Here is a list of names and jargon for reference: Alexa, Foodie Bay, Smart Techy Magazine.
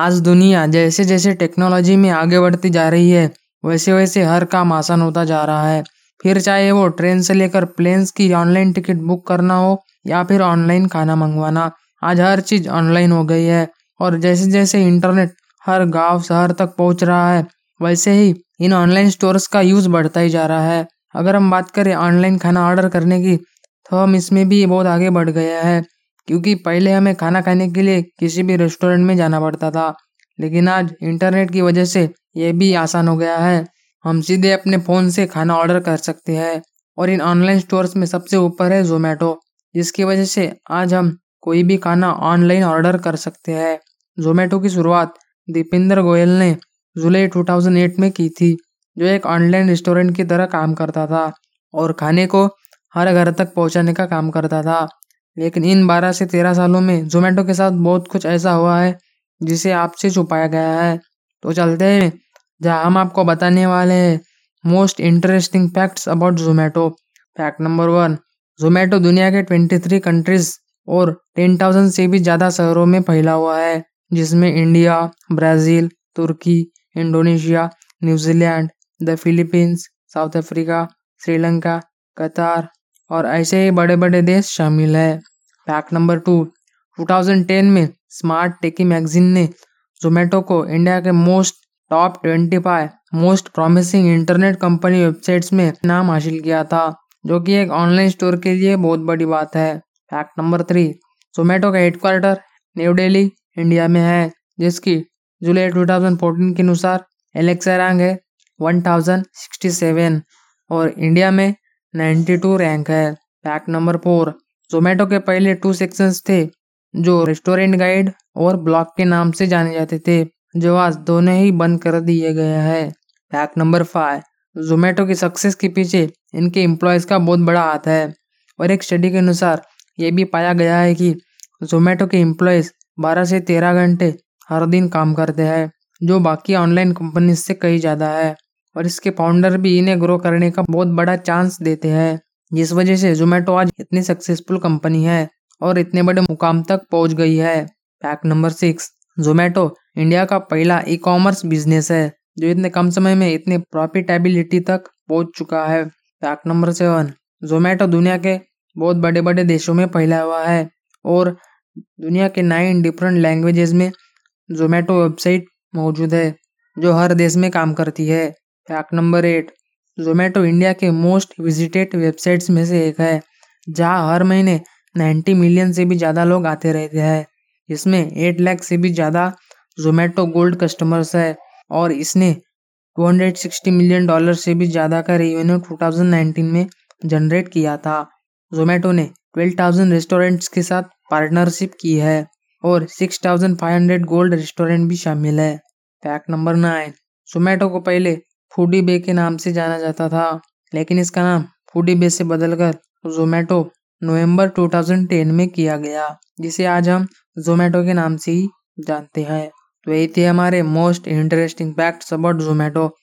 आज दुनिया जैसे जैसे टेक्नोलॉजी में आगे बढ़ती जा रही है वैसे वैसे हर काम आसान होता जा रहा है। फिर चाहे वो ट्रेन से लेकर प्लेन्स की ऑनलाइन टिकट बुक करना हो या फिर ऑनलाइन खाना मंगवाना, आज हर चीज ऑनलाइन हो गई है। और जैसे जैसे इंटरनेट हर गांव शहर तक पहुंच रहा है वैसे ही इन ऑनलाइन स्टोर्स का यूज बढ़ता ही जा रहा है। अगर हम बात करें ऑनलाइन खाना ऑर्डर करने की तो हम इसमें भी बहुत आगे बढ़ गया है, क्योंकि पहले हमें खाना खाने के लिए किसी भी रेस्टोरेंट में जाना पड़ता था, लेकिन आज इंटरनेट की वजह से ये भी आसान हो गया है। हम सीधे अपने फ़ोन से खाना ऑर्डर कर सकते हैं। और इन ऑनलाइन स्टोर्स में सबसे ऊपर है ज़ोमैटो, जिसकी वजह से आज हम कोई भी खाना ऑनलाइन ऑर्डर कर सकते हैं। ज़ोमैटो की शुरुआत दीपेंद्र गोयल ने जुलाई 2008 में की थी, जो एक ऑनलाइन रेस्टोरेंट की तरह काम करता था और खाने को हर घर तक पहुंचाने का काम करता था। लेकिन इन 12 से 13 सालों में ज़ोमैटो के साथ बहुत कुछ ऐसा हुआ है जिसे आपसे छुपाया गया है। तो चलते हैं जहाँ हम आपको बताने वाले हैं most interesting facts about Zomato. Fact number 1, Zomato दुनिया के 23 कंट्रीज और 10,000 से भी ज़्यादा शहरों में फैला हुआ है, जिसमें इंडिया, ब्राज़ील, तुर्की, Indonesia, New Zealand, the Philippines, South Africa, Sri Lanka, Qatar और ऐसे ही बड़े बड़े देश शामिल है। फैक्ट नंबर 2, 2010 में स्मार्ट टेकी मैगजीन ने ज़ोमैटो को इंडिया के most top 25 most promising internet company websites में नाम हासिल किया था, जो कि एक ऑनलाइन स्टोर के लिए बहुत बड़ी बात है। फैक्ट नंबर 3, ज़ोमैटो का हेडक्वार्टर न्यू दिल्ली, इंडिया में है, जिसकी जुलाई 2014 के अनुसार एलेक्सा रैंक है 1067 और इंडिया में 92 रैंक है। फैक्ट नंबर 4, ज़ोमैटो के पहले 2 सेक्शंस थे जो रेस्टोरेंट गाइड और ब्लॉग के नाम से जाने जाते थे, जो आज दोनों ही बंद कर दिए गए हैं। फैक्ट नंबर 5, ज़ोमैटो की सक्सेस के पीछे इनके एम्प्लॉयज़ का बहुत बड़ा हाथ है और एक स्टडी के अनुसार ये भी पाया गया है कि ज़ोमैटो के एम्प्लॉयज़ 12 से 13 घंटे हर दिन काम करते हैं, जो बाकी ऑनलाइन कंपनीज से कहीं ज़्यादा है और इसके फाउंडर भी इन्हें ग्रो करने का बहुत बड़ा चांस देते हैं, जिस वजह से ज़ोमैटो आज इतनी सक्सेसफुल कंपनी है और इतने बड़े मुकाम तक पहुंच गई है। फैक्ट नंबर 6, ज़ोमैटो इंडिया का पहला ई कॉमर्स बिजनेस है जो इतने कम समय में इतने प्रॉफिटेबिलिटी तक पहुंच चुका है। फैक्ट नंबर 7, ज़ोमैटो दुनिया के बहुत बड़े बड़े देशों में फैला हुआ है और दुनिया के 9 डिफरेंट लैंग्वेजेस में ज़ोमैटो वेबसाइट मौजूद है, जो हर देश में काम करती है। फैक्ट नंबर 8, ज़ोमैटो इंडिया के मोस्ट विजिटेड वेबसाइट्स में से एक है, जहाँ हर महीने 90 मिलियन से भी ज़्यादा लोग आते रहते हैं, जिसमें 8 लाख से भी ज़्यादा ज़ोमैटो गोल्ड कस्टमर्स है और इसने $260 मिलियन से भी ज़्यादा का रेवेन्यू 2019 में जनरेट किया था। ज़ोमैटो ने 12,000 रेस्टोरेंट्स के साथ पार्टनरशिप की है और 6,500 गोल्ड रेस्टोरेंट भी शामिल है। फैक्ट नंबर 9, ज़ोमैटो को पहले फूडी बे के नाम से जाना जाता था, लेकिन इसका नाम फूडी बे से बदलकर ज़ोमैटो नवंबर 2010 में किया गया, जिसे आज हम ज़ोमैटो के नाम से ही जानते हैं। तो ये थे हमारे most interesting facts about Zomato.